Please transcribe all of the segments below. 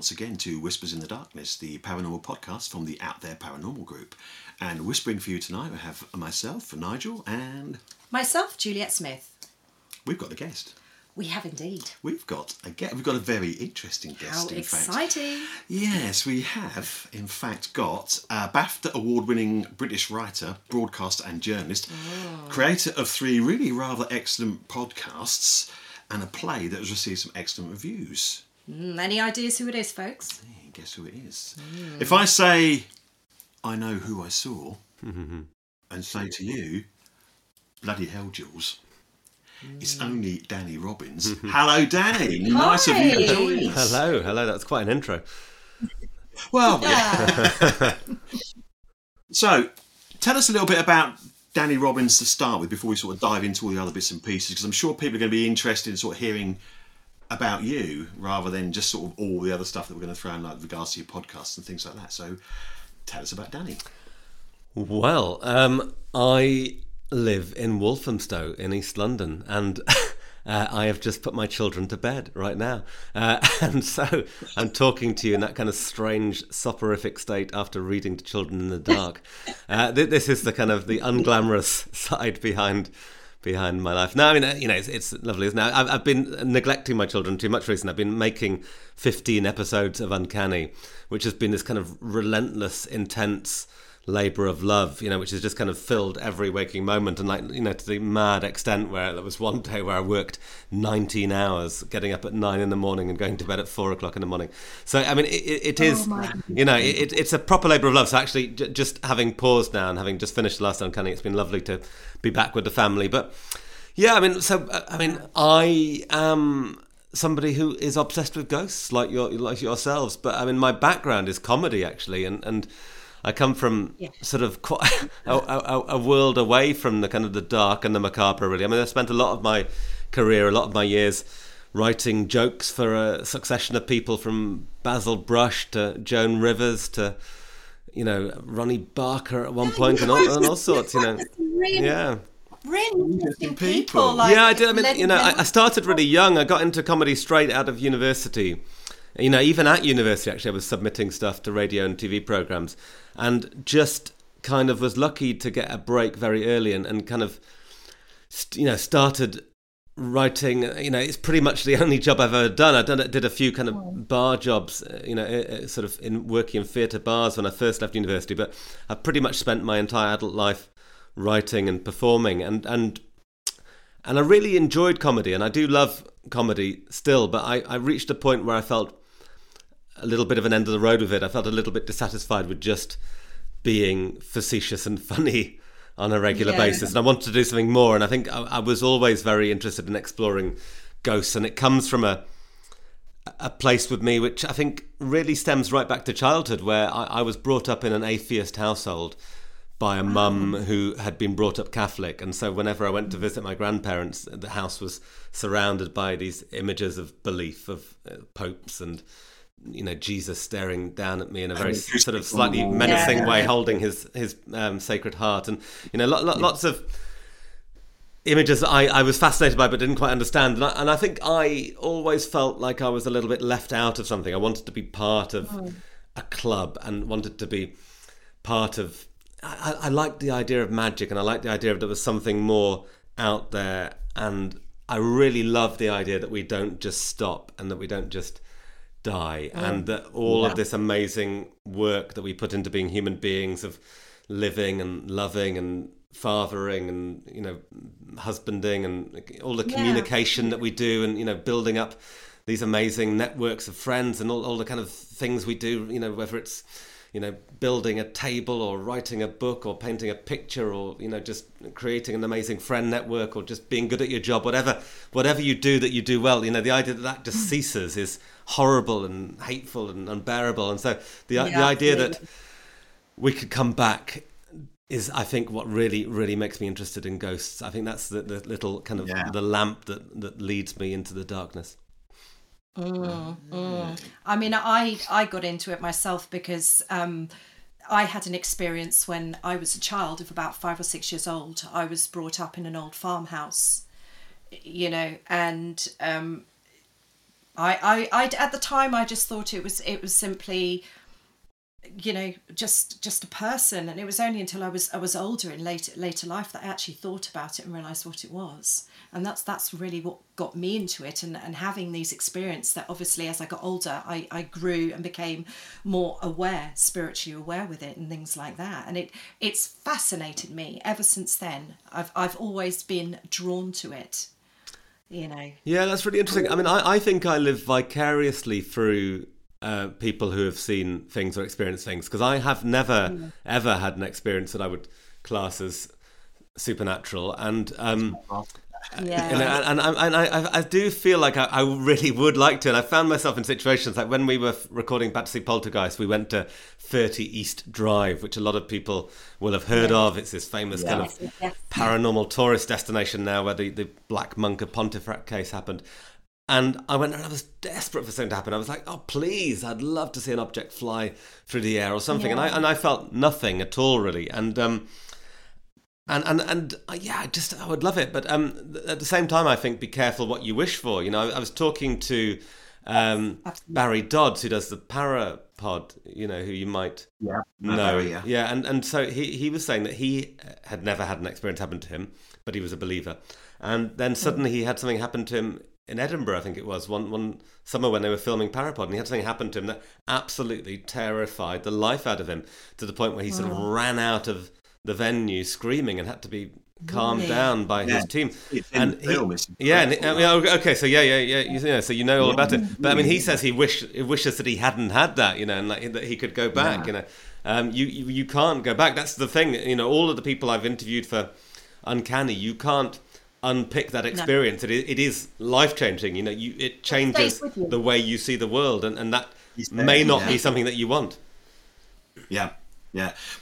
Once again to Whispers in the Darkness, the paranormal podcast from the Out There Paranormal Group. And whispering for you tonight, I have myself, Nigel, and... Myself, Juliette Smith. We've got a guest. We have indeed. We've got a very interesting guest. How exciting! Fact. Yes, we have, in fact, got a BAFTA award-winning British writer, broadcaster and journalist, creator of three really rather excellent podcasts and a play that has received some excellent reviews. Any ideas who it is, folks? Hey, guess who it is. Mm. If I say, I know who I saw, and say to you, bloody hell, Jules, it's only Danny Robbins. Hello, Danny. Hi. Nice of you to join us. Hello. That's quite an intro. Well, yeah. So, tell us a little bit about Danny Robbins to start with before we sort of dive into all the other bits and pieces, because I'm sure people are going to be interested in sort of hearing about you rather than just sort of all the other stuff that we're going to throw in, like regards to your podcasts and things like that. So tell us about Danny. Well, I live in Walthamstow in East London, and I have just put my children to bed right now. And so I'm talking to you in that kind of strange, soporific state after reading to children in the dark. This is the kind of the unglamorous side behind my life. No, I mean, you know, it's lovely, isn't it? I've been neglecting my children too much recently. I've been making 15 episodes of Uncanny, which has been this kind of relentless, intense labour of love, you know, which has just kind of filled every waking moment. And, like, you know, to the mad extent where there was one day where I worked 19 hours, getting up at 9 in the morning and going to bed at 4 o'clock in the morning. So, I mean, it is, you know, it's a proper labour of love. So actually, just having paused now and having just finished the last Uncanny, it's been lovely to be back with the family. But yeah, I mean, so, I mean, I am somebody who is obsessed with ghosts like yourselves, but I mean, my background is comedy, actually. And I come from sort of quite a world away from the kind of the dark and the macabre, really. I mean, I spent a lot of my years writing jokes for a succession of people, from Basil Brush to Joan Rivers to, you know, Ronnie Barker at one point and all sorts, you know. Really interesting people. Like, yeah, I did. I mean, you know, I started really young. I got into comedy straight out of university. You know, even at university, actually, I was submitting stuff to radio and TV programmes, and just kind of was lucky to get a break very early and kind of, you know, started writing. You know, it's pretty much the only job I've ever done. I did a few kind of bar jobs, you know, sort of working in theatre bars when I first left university, but I pretty much spent my entire adult life writing and performing, and I really enjoyed comedy, and I do love comedy still, but I reached a point where I felt a little bit of an end of the road with it. I felt a little bit dissatisfied with just being facetious and funny on a regular basis, and I wanted to do something more. And I think I was always very interested in exploring ghosts, and it comes from a place with me which I think really stems right back to childhood, where I was brought up in an atheist household by a mum who had been brought up Catholic. And so whenever I went to visit my grandparents, the house was surrounded by these images of belief, of popes and, you know, Jesus staring down at me in a very sort of slightly menacing way, holding his sacred heart, and, you know, lots of images that I was fascinated by but didn't quite understand. And I think I always felt like I was a little bit left out of something. I wanted to be part of a club and wanted to be part of... I liked the idea of magic, and I liked the idea of there was something more out there, and I really love the idea that we don't just stop and that we don't just die, and that all of this amazing work that we put into being human beings, of living and loving and fathering and, you know, husbanding and all the communication that we do, and, you know, building up these amazing networks of friends and all the kind of things we do, you know, whether it's you know, building a table or writing a book or painting a picture or, you know, just creating an amazing friend network or just being good at your job, whatever you do that you do well, you know, the idea that that just ceases is horrible and hateful and unbearable. And so the idea that we could come back is, I think, what really, really makes me interested in ghosts. I think that's the little kind of the lamp that leads me into the darkness. I mean, I got into it myself because I had an experience when I was a child of about 5 or 6 years old. I was brought up in an old farmhouse, you know, and I at the time I just thought it was simply, you know, just a person, and it was only until I was older in later life that I actually thought about it and realised what it was. And that's really what got me into it, and having these experiences that obviously as I got older I grew and became more aware, spiritually aware with it and things like that. And it's fascinated me ever since then. I've always been drawn to it, you know. Yeah, that's really interesting. I mean, I think I live vicariously through people who have seen things or experienced things, because I have never ever had an experience that I would class as supernatural, and I do feel like I really would like to. And I found myself in situations like when we were recording Battersea Poltergeist, we went to 30 East Drive, which a lot of people will have heard of. It's this famous kind of paranormal tourist destination now, where the Black Monk of Pontefract case happened. And I went, and I was desperate for something to happen. I was like, oh, please, I'd love to see an object fly through the air or something. Yeah. And I felt nothing at all, really. And I would love it. But at the same time, I think, be careful what you wish for. You know, I was talking to Barry Dodds, who does the Parapod, you know, who you might know. Yeah. And so he was saying that he had never had an experience happen to him, but he was a believer. And then suddenly he had something happen to him in Edinburgh, I think it was, one summer when they were filming Parapod, and he had something happen to him that absolutely terrified the life out of him, to the point where he sort of ran out of the venue screaming and had to be calmed down by his team. You know all about it. But I mean, he says he wishes that he hadn't had that, you know, and like, that he could go back, you know. You can't go back. That's the thing, you know. All of the people I've interviewed for Uncanny, you can't unpick that experience. It is life-changing, you know. It changes the way you see the world, and that may not be something that you want. Well,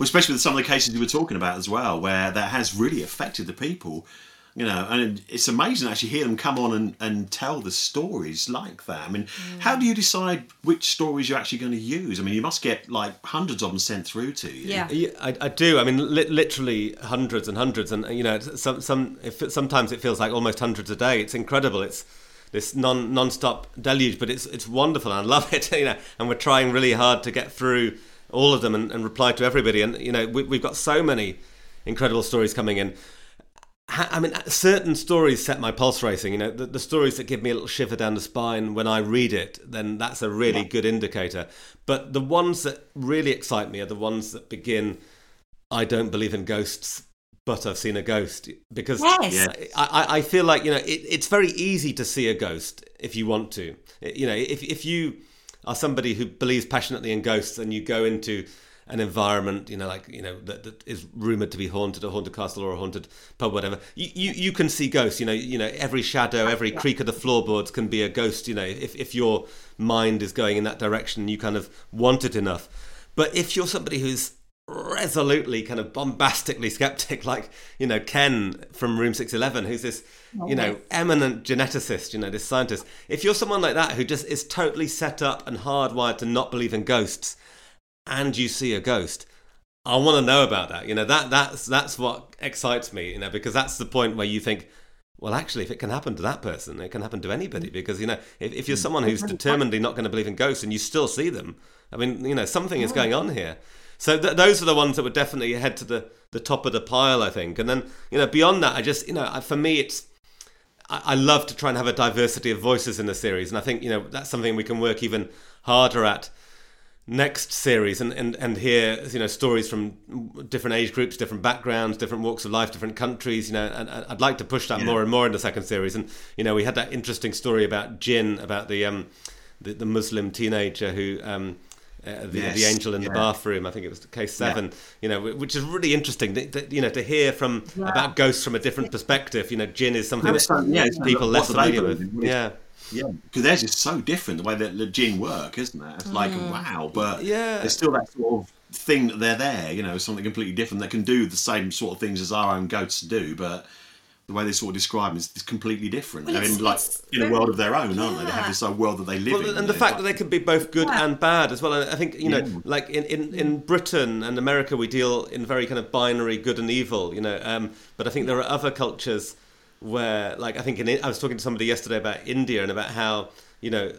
especially with some of the cases you were talking about as well, where that has really affected the people, you know. And it's amazing actually hear them come on and tell the stories like that. I mean, how do you decide which stories you're actually going to use? I mean, you must get like hundreds of them sent through to you. Yeah, I do. I mean, literally hundreds and hundreds, and you know, sometimes it feels like almost hundreds a day. It's incredible. It's this non-stop deluge, but it's wonderful, and I love it. You know, and we're trying really hard to get through all of them and reply to everybody. And you know, we've got so many incredible stories coming in. I mean, certain stories set my pulse racing, you know, the stories that give me a little shiver down the spine when I read it, then that's a really good indicator. But the ones that really excite me are the ones that begin, I don't believe in ghosts, but I've seen a ghost. Because I feel like, you know, it's very easy to see a ghost if you want to. You know, if you are somebody who believes passionately in ghosts and you go into an environment, you know, like, you know, that is rumoured to be haunted, a haunted castle or a haunted pub, whatever, you can see ghosts, you know, every shadow, every creak of the floorboards can be a ghost, you know, if your mind is going in that direction, you kind of want it enough. But if you're somebody who's resolutely kind of bombastically sceptic, like, you know, Ken from Room 611, who's this, you know, eminent geneticist, you know, this scientist, if you're someone like that who just is totally set up and hardwired to not believe in ghosts, and you see a ghost, I want to know about that. You know, that's what excites me, you know, because that's the point where you think, well, actually, if it can happen to that person, it can happen to anybody. Because, you know, if you're someone who's determinedly not going to believe in ghosts and you still see them, I mean, you know, something is going on here. So those are the ones that would definitely head to the top of the pile, I think. And then, you know, beyond that, I just, you know, for me, it's, I love to try and have a diversity of voices in the series. And I think, you know, that's something we can work even harder at next series, and hear, you know, stories from different age groups, different backgrounds, different walks of life, different countries, you know. And I'd like to push that more and more in the second series. And you know, we had that interesting story about Jinn, about the Muslim teenager who the angel in the bathroom. I think it was case 7. You know, which is really interesting. You know, to hear from about ghosts from a different perspective. You know, Jinn is something that people less familiar with. Yeah, because theirs is so different, the way that the Jinn work, isn't it? It's like, wow, but there's still that sort of thing that they're there, you know, something completely different that can do the same sort of things as our own ghosts do, but the way they sort of describe them is completely different. Well, they're in, like, in a world of their own, aren't they? They have this own world that they live in. And the fact that they can be both good and bad as well. And I think, you know, like in Britain and America, we deal in very kind of binary good and evil, you know, but I think there are other cultures where, like, I think I was talking to somebody yesterday about India and about how, you know,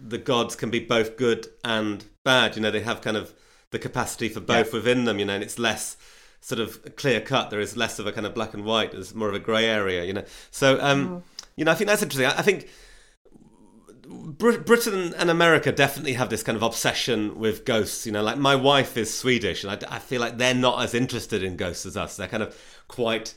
the gods can be both good and bad. You know, they have kind of the capacity for both within them, you know, and it's less sort of clear cut. There is less of a kind of black and white. There's more of a grey area, you know. So, you know, I think that's interesting. I think Britain and America definitely have this kind of obsession with ghosts, you know. Like, my wife is Swedish, and I feel like they're not as interested in ghosts as us. They're kind of quite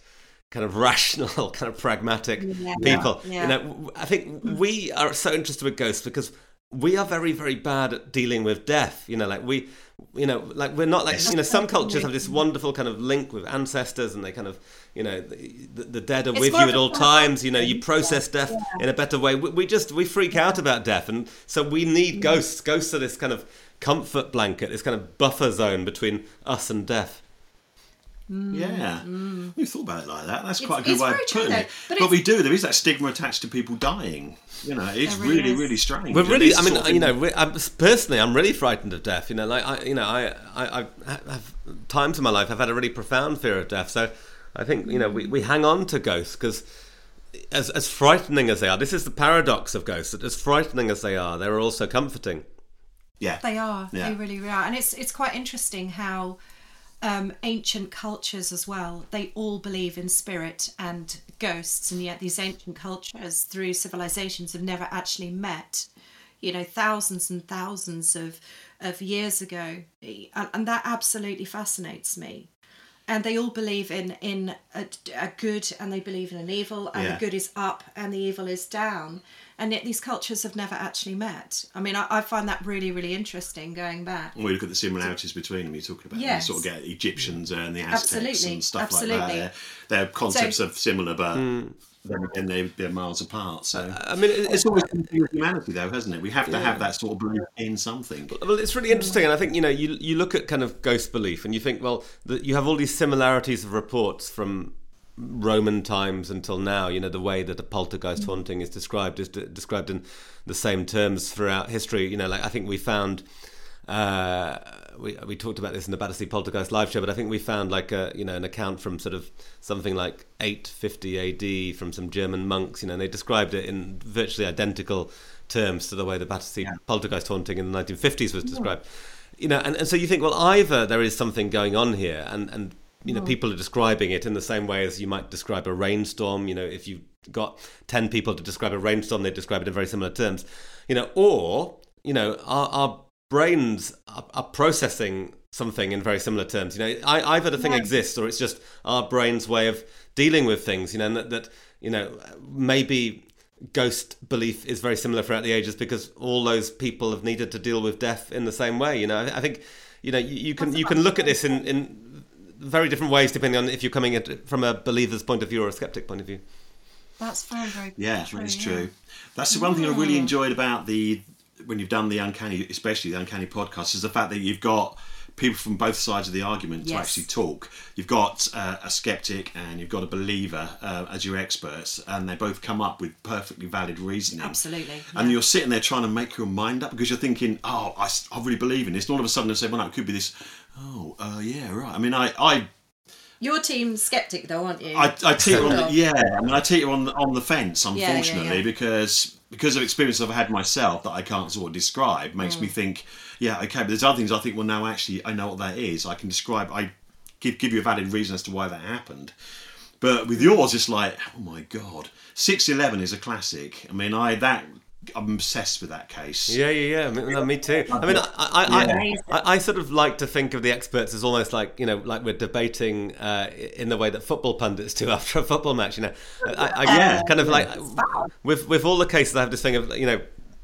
kind of rational, kind of pragmatic people. Yeah. You know, I think we are so interested with ghosts because we are very, very bad at dealing with death. You know, like we, you know, like we're not like, you know, some cultures have this wonderful kind of link with ancestors and they kind of, you know, the dead are with you at all times. You know, you process death in a better way. We freak out about death. And so we need ghosts. Ghosts are this kind of comfort blanket, this kind of buffer zone between us and death. Yeah, we thought about it like that. That's quite a good way of putting it. But we do. There is that stigma attached to people dying. You know, it's really, really strange. We're really. I mean, you know, personally, I'm really frightened of death. You know, like I have times in my life I've had a really profound fear of death. So I think, you know, we hang on to ghosts because, as frightening as they are, this is the paradox of ghosts. That as frightening as they are, they're also comforting. Yeah, they are. Yeah. They really are, and it's quite interesting how. Ancient cultures as well, they all believe in spirit and ghosts, and yet these ancient cultures through civilizations have never actually met, you know, thousands and thousands of years ago, and that absolutely fascinates me. And they all believe in a good, and they believe in an evil, and the good is up and the evil is down, and yet these cultures have never actually met. I mean, I find that really, really interesting going back. When we look at the similarities between them, you're talking about, you sort of get Egyptians and the Aztecs and stuff like that. Their concepts are similar, but then they're miles apart. So I mean, it's always something with humanity, though, hasn't it? We have to have that sort of belief in something. Well, it's really interesting, and I think, you know, you look at kind of ghost belief, and you think, well, you have all these similarities of reports from Roman times until now. You know, the way that a poltergeist haunting is described is described in the same terms throughout history. You know, like I think we found we talked about this in the Battersea Poltergeist live show, but I think we found like a, you know, an account from sort of something like 850 AD from some German monks, you know, and they described it in virtually identical terms to the way the Battersea Poltergeist haunting in the 1950s was described. You know, and so you think, well, either there is something going on here, and you know, people are describing it in the same way as you might describe a rainstorm. You know, if you got 10 people to describe a rainstorm, they describe it in very similar terms. You know, or, you know, our brains are processing something in very similar terms. You know, either the thing exists, or it's just our brain's way of dealing with things. You know, and that you know, maybe ghost belief is very similar throughout the ages because all those people have needed to deal with death in the same way. You know, I think, you know, you can look at this in very different ways depending on if you're coming at it from a believer's point of view or a skeptic point of view. That's very true, that's true. That's the one thing I really enjoyed about when you've done the Uncanny, especially the Uncanny podcast, is the fact that you've got people from both sides of the argument to actually talk. You've got a skeptic and you've got a believer as your experts, and they both come up with perfectly valid reasoning. Absolutely. And you're sitting there trying to make your mind up because you're thinking, oh, I really believe in this. And all of a sudden they say, well, no, it could be this. Oh, yeah, right. I mean, Your team's skeptic, though, aren't you? I take you on the fence, unfortunately, because of experiences I've had myself that I can't sort of describe, makes me think, yeah, okay, but there's other things I think, well, no, actually, I know what that is. I can describe, I give you a valid reason as to why that happened. But with yours, it's like, oh, my God. 611 is a classic. I mean, I'm obsessed with that case. Yeah. Me too. I mean, I sort of like to think of the experts as almost like, you know, like we're debating in the way that football pundits do after a football match. You know, I kind of like with all the cases I have this thing of, you know,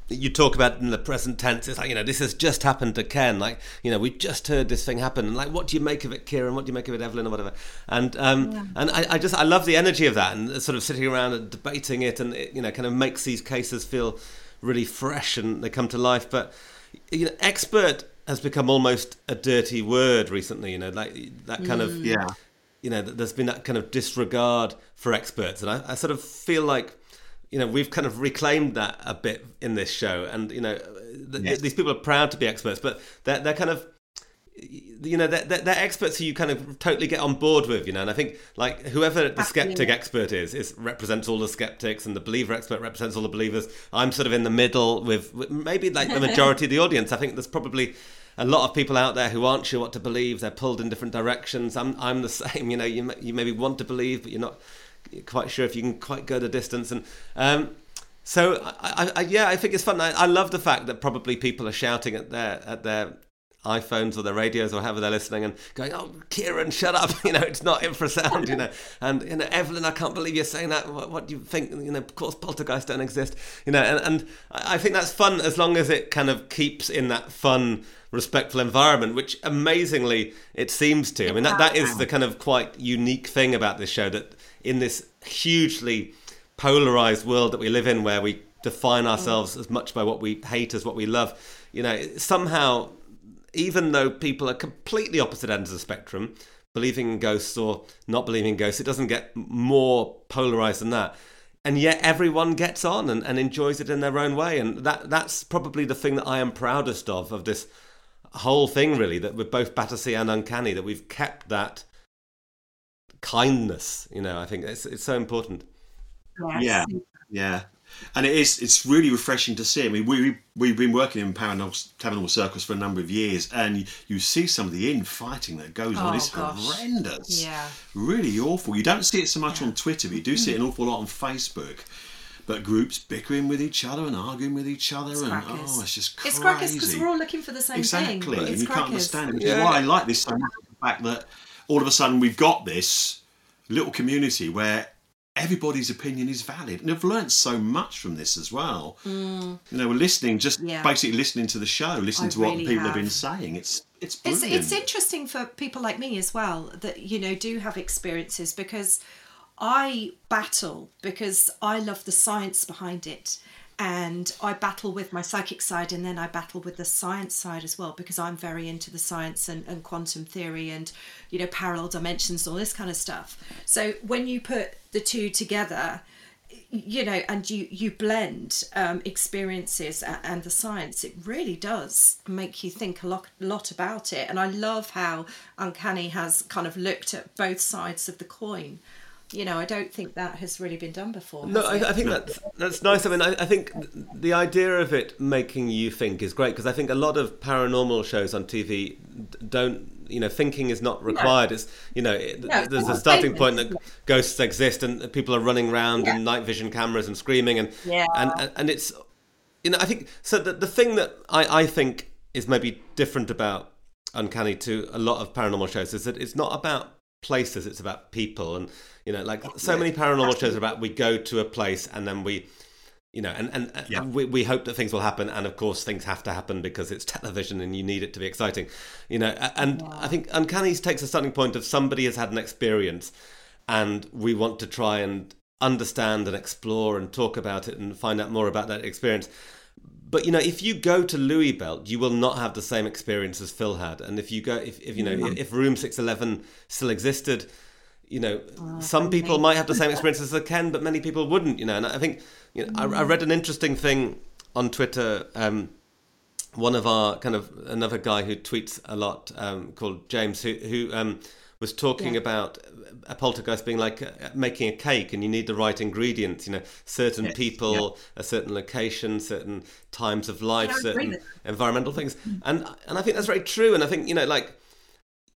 you talk about in the present tense, it's like, you know, this has just happened to Ken. Like, you know, we just heard this thing happen. And like, what do you make of it, Kieran? What do you make of it, Evelyn, or whatever? And I love the energy of that, and sort of sitting around and debating it, and it, you know, kind of makes these cases feel really fresh and they come to life. But, you know, expert has become almost a dirty word recently, you know, like that kind of, you know, there's been that kind of disregard for experts. And I sort of feel like, you know, we've kind of reclaimed that a bit in this show. And, you know, these people are proud to be experts, but they're kind of, you know, they're experts who you kind of totally get on board with, you know. And I think, like, whoever the skeptic expert is represents all the skeptics, and the believer expert represents all the believers. I'm sort of in the middle with maybe like the majority of the audience. I think there's probably a lot of people out there who aren't sure what to believe. They're pulled in different directions. I'm the same, you know. You maybe want to believe, but you're not quite sure if you can quite go the distance. And so I think it's fun. I love the fact that probably people are shouting at their iPhones or their radios or however they're listening and going, "Oh, Kieran, shut up! You know, it's not infrasound." You know, and you know, "Evelyn, I can't believe you're saying that. What do you think? You know, of course, poltergeists don't exist." You know, and I think that's fun as long as it kind of keeps in that fun, respectful environment, which amazingly it seems to. I mean, that is the kind of quite unique thing about this show, that in this hugely polarized world that we live in, where we define ourselves as much by what we hate as what we love, you know, somehow, even though people are completely opposite ends of the spectrum, believing in ghosts or not believing in ghosts, it doesn't get more polarised than that. And yet everyone gets on and enjoys it in their own way. And that's probably the thing that I am proudest of this whole thing, really, that with both Battersea and Uncanny, that we've kept that kindness. You know, I think it's so important. Yeah. And it's really refreshing to see. I mean, we've been working in paranormal circles for a number of years, and you see some of the infighting that goes on. It's horrendous. Yeah. Really awful. You don't see it so much on Twitter, but you do see it an awful lot on Facebook. But groups bickering with each other and arguing with each other, it's just crazy. It's crackers because we're all looking for the same thing. Exactly. And you can't understand it, which is why I like this so much, the fact that all of a sudden we've got this little community where everybody's opinion is valid, and I've learned so much from this as well. You know, we're listening, just basically listening to the show, listening to what the people have been saying. It's brilliant. It's interesting for people like me as well that, you know, do have experiences, because I battle, because I love the science behind it, and I battle with my psychic side, and then I battle with the science side as well, because I'm very into the science and quantum theory and, you know, parallel dimensions and all this kind of stuff. So when you put the two together, you know, and you blend experiences and the science, it really does make you think a lot about it. And I love how Uncanny has kind of looked at both sides of the coin. You know, I don't think that has really been done before. No, I think that's nice. I mean, I think the idea of it making you think is great, because I think a lot of paranormal shows on TV don't, you know, thinking is not required. It's, you know, there's a starting point that ghosts exist and people are running around in night vision cameras and screaming. And it's, you know, I think, so the thing that I think is maybe different about Uncanny to a lot of paranormal shows is that it's not about places, it's about people. And, you know, like so many paranormal shows are about, we go to a place and then we, you know, and we hope that things will happen, and of course things have to happen because it's television and you need it to be exciting, you know. And I think Uncanny takes a starting point of, somebody has had an experience and we want to try and understand and explore and talk about it and find out more about that experience. But, you know, if you go to Louis Belt, you will not have the same experience as Phil had. And if you go, if you know, if Room 611 still existed, you know, some people might have the same experience as they can, but many people wouldn't, you know. And I think, you know, I read an interesting thing on Twitter. One of our kind of, another guy who tweets a lot, called James, who was talking about a poltergeist being like making a cake, and you need the right ingredients, you know, certain people, a certain location, certain times of life, certain environmental things. And I think that's very true. And I think, you know, like,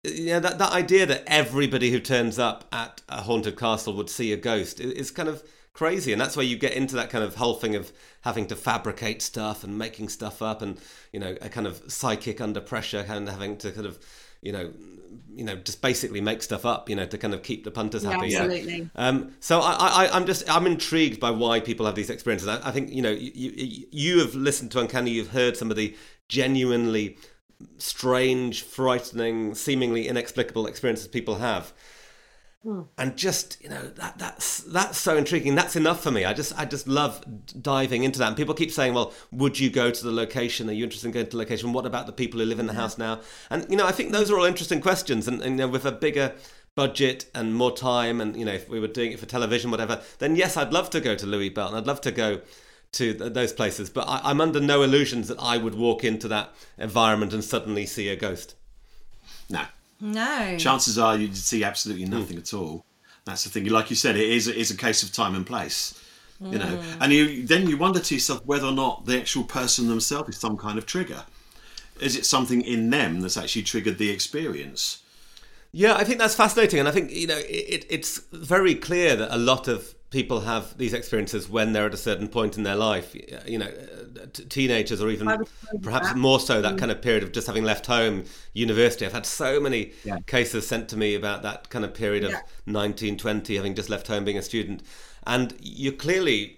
you know, that idea that everybody who turns up at a haunted castle would see a ghost is kind of crazy. And that's where you get into that kind of whole thing of having to fabricate stuff and making stuff up, and, you know, a kind of psychic under pressure, and having to kind of, just basically make stuff up, to kind of keep the punters happy. Absolutely. Yeah. So I'm intrigued by why people have these experiences. I think, you have listened to Uncanny, you've heard some of the genuinely strange, frightening, seemingly inexplicable experiences people have. And just, that's so intriguing. That's enough for me. I just love diving into that. And people keep saying, well, would you go to the location? Are you interested in going to the location? What about the people who live in the house now? And, I think those are all interesting questions. And with a bigger budget and more time and, if we were doing it for television, whatever, then yes, I'd love to go to Louis Bell. I'd love to go to those places. But I'm under no illusions that I would walk into that environment and suddenly see a ghost. No. Chances are you'd see absolutely nothing at all. That's the thing. Like you said, it is a case of time and place, And then you wonder to yourself whether or not the actual person themselves is some kind of trigger. Is it something in them that's actually triggered the experience? Yeah, I think that's fascinating. And I think, it's very clear that a lot of people have these experiences when they're at a certain point in their life, teenagers or even perhaps more so that kind of period of just having left home, university. I've had so many cases sent to me about that kind of period of 19, 20, having just left home, being a student. And you're clearly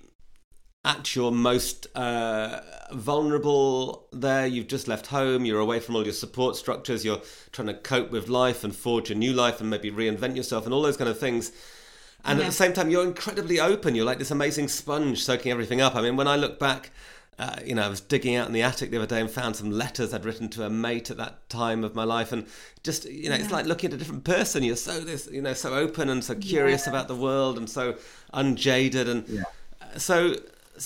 at your most vulnerable there. You've just left home. You're away from all your support structures. You're trying to cope with life and forge a new life and maybe reinvent yourself and all those kind of things. And at the same time, you're incredibly open. You're like this amazing sponge soaking everything up. I mean, when I look back, I was digging out in the attic the other day and found some letters I'd written to a mate at that time of my life. And just, it's like looking at a different person. You're so so open and so curious about the world and so unjaded. And so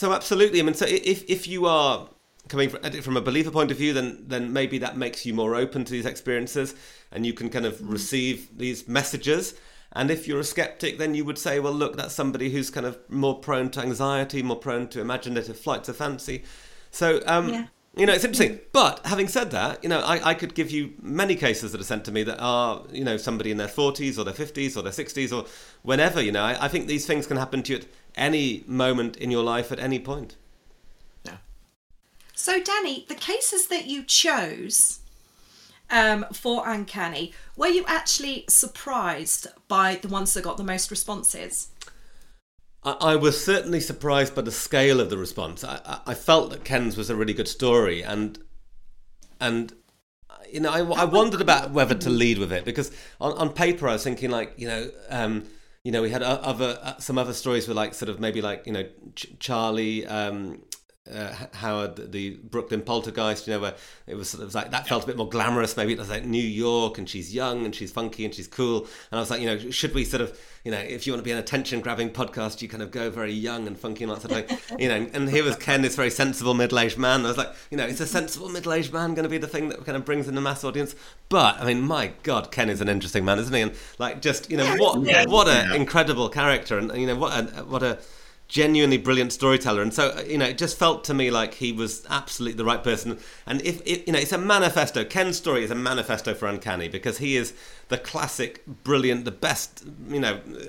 absolutely. I mean, so if you are coming from a believer point of view, then maybe that makes you more open to these experiences and you can kind of receive these messages. And if you're a skeptic, then you would say, well, look, that's somebody who's kind of more prone to anxiety, more prone to imaginative flights of fancy. So, it's interesting. But having said that, I could give you many cases that are sent to me that are, somebody in their 40s or their 50s or their 60s or whenever, I think these things can happen to you at any moment in your life at any point. Yeah. So, Danny, the cases that you chose for Uncanny, were you actually surprised by the ones that got the most responses? I was certainly surprised by the scale of the response. I felt that Ken's was a really good story, and I wondered about whether to lead with it, because on paper I was thinking we had some other stories were like sort of maybe like Charlie Howard, the Brooklyn Poltergeist, where it was sort of like that felt a bit more glamorous. Maybe it was like New York, and she's young, and she's funky, and she's cool. And I was like, should we sort of, if you want to be an attention-grabbing podcast, you kind of go very young and funky and that sort of thing, And here was Ken, this very sensible middle-aged man. And I was like, is a sensible middle-aged man going to be the thing that kind of brings in the mass audience? But I mean, my God, Ken is an interesting man, isn't he? And like, just what an incredible character, and what a genuinely brilliant storyteller. And so it just felt to me like he was absolutely the right person. And if it, it's a manifesto. Ken's story is a manifesto for Uncanny, because he is the classic brilliant, the best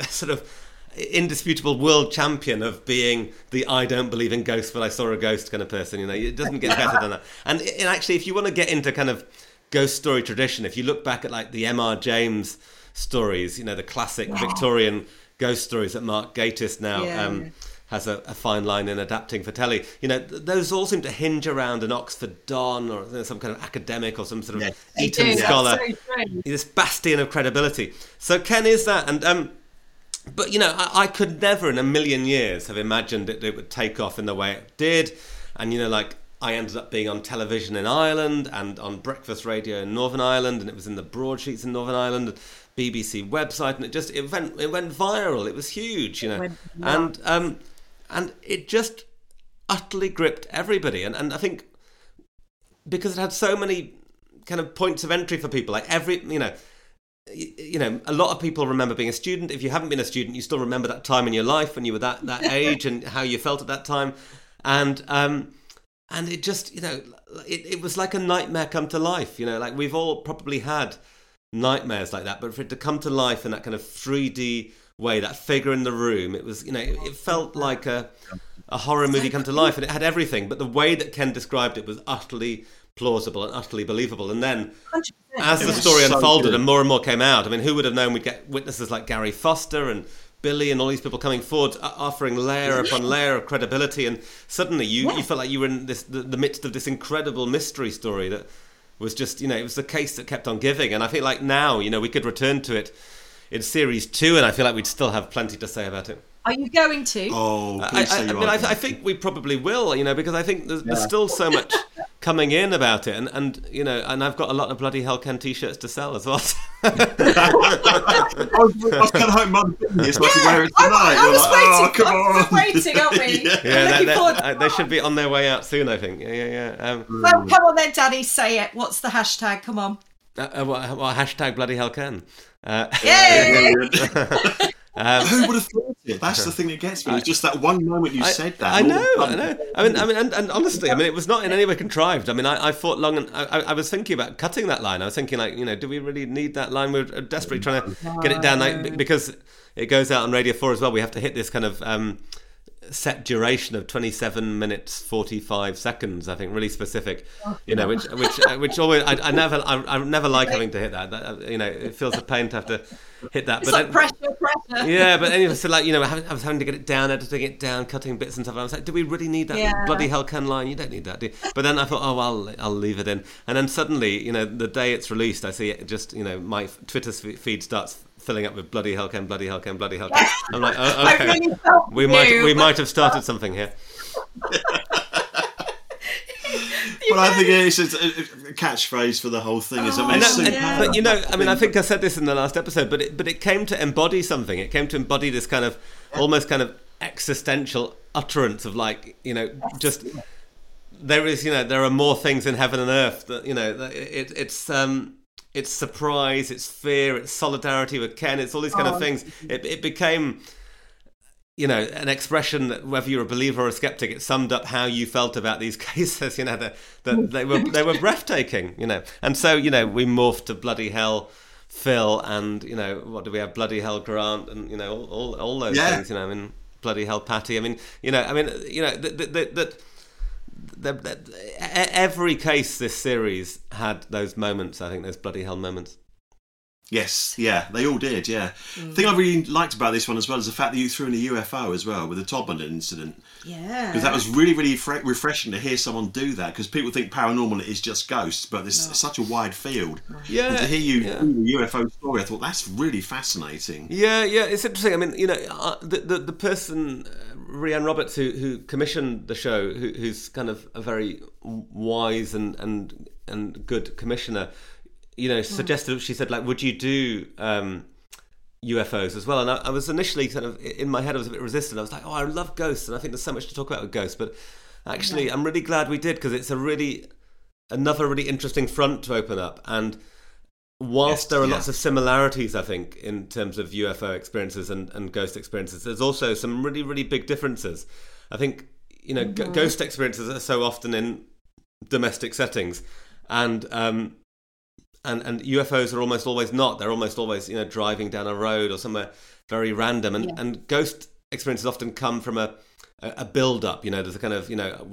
sort of indisputable world champion of being the I don't believe in ghosts but I saw a ghost kind of person. It doesn't get better than that. And actually, if you want to get into kind of ghost story tradition, if you look back at like the M.R. James stories, the classic Victorian ghost stories that Mark Gatiss now has a fine line in adapting for telly. Those all seem to hinge around an Oxford don or some kind of academic or some sort of Eton scholar. So this bastion of credibility. So Ken is that, and but I could never in a million years have imagined it would take off in the way it did, and I ended up being on television in Ireland and on breakfast radio in Northern Ireland, and it was in the broadsheets in Northern Ireland. And, BBC website, and it went viral. It was huge, and it just utterly gripped everybody. And I think because it had so many kind of points of entry for people, like a lot of people remember being a student. If you haven't been a student, you still remember that time in your life when you were that age and how you felt at that time, and it just it was like a nightmare come to life. Like we've all probably had nightmares like that, but for it to come to life in that kind of 3D way, that figure in the room, it was it felt like a horror movie come to life, and it had everything. But the way that Ken described it was utterly plausible and utterly believable. And then 100%. As the story unfolded so and more came out, I mean, who would have known we'd get witnesses like Gary Foster and Billy and all these people coming forward offering layer upon layer of credibility, and suddenly you felt like you were in the midst of this incredible mystery story that was just, you know, it was the case that kept on giving. And I feel like now, you know, we could return to it in series 2, and I feel like we'd still have plenty to say about it. Are you going to? Oh, please say you are. I think we probably will, you know, because I think there's still so much coming in about it, and you know, and I've got a lot of bloody Hell Ken t-shirts to sell as well. I was kind of hoping Mum didn't this what you wear it tonight. I was waiting, aren't we? They should be on their way out soon, I think. Yeah. Well, come on then, Danny, say it. What's the hashtag? Come on. Well, hashtag bloody Hell Ken. Yay! Who would have thought it? That's the thing that gets me. It's just that one moment you said that. I know. I mean, and honestly, I mean, it was not in any way contrived. I mean, I thought long, and I was thinking about cutting that line. I was thinking, like, you know, do we really need that line? We're desperately trying to get it down, like, because it goes out on Radio 4 as well. We have to hit this kind of set duration of 27 minutes 45 seconds. I think really specific, you know, which always I never like having to hit that. You know, it feels a pain to have to hit that. It's but like pressure. Yeah, but anyway, so like, you know, I was having to get it down, editing it down, cutting bits and stuff. And I was like, do we really need that bloody Hell Ken line? You don't need that, do you? But then I thought, oh, I'll leave it in. And then suddenly, you know, the day it's released, I see it just, you know, my Twitter feed starts filling up with bloody Hell Ken. Yeah. I'm like, oh, okay. Really we might have started something here. But I think it's a catchphrase for the whole thing. But you know, I mean, I think I said this in the last episode, but it came to embody something. It came to embody this kind of almost kind of existential utterance of, like, you know, just there is, you know, there are more things in heaven and earth that, you know, it's surprise, it's fear, it's solidarity with Ken, it's all these kind of things. It became, you know, an expression that whether you're a believer or a skeptic, it summed up how you felt about these cases. You know, that they were breathtaking. You know, and so, you know, we morphed to bloody Hell Phil, and, you know, what do we have? Bloody Hell Grant, and, you know, all those things. You know, I mean, bloody Hell Patty. I mean, you know, that. Every case this series had those moments. I think those bloody hell moments. Yes, yeah, they all did. Yeah, the thing I really liked about this one as well is the fact that you threw in a UFO as well with the Todd London incident. Yeah, because that was really, really refreshing to hear someone do that. Because people think paranormal is just ghosts, but there's such a wide field. Yeah, and to hear you do the UFO story, I thought that's really fascinating. Yeah, it's interesting. I mean, you know, the person. Rhian Roberts, who commissioned the show, who's kind of a very wise and good commissioner, you know, suggested, she said, like, would you do UFOs as well? And I was initially kind of, in my head, I was a bit resistant. I was like, oh, I love ghosts, and I think there's so much to talk about with ghosts. But actually, I'm really glad we did, because it's another really interesting front to open up. And whilst there are lots of similarities, I think, in terms of UFO experiences and ghost experiences, there's also some really, really big differences. I think, you know, ghost experiences are so often in domestic settings, and UFOs are almost always not. They're almost always, you know, driving down a road or somewhere very random, and ghost experiences often come from a build-up, you know. There's a kind of, you know,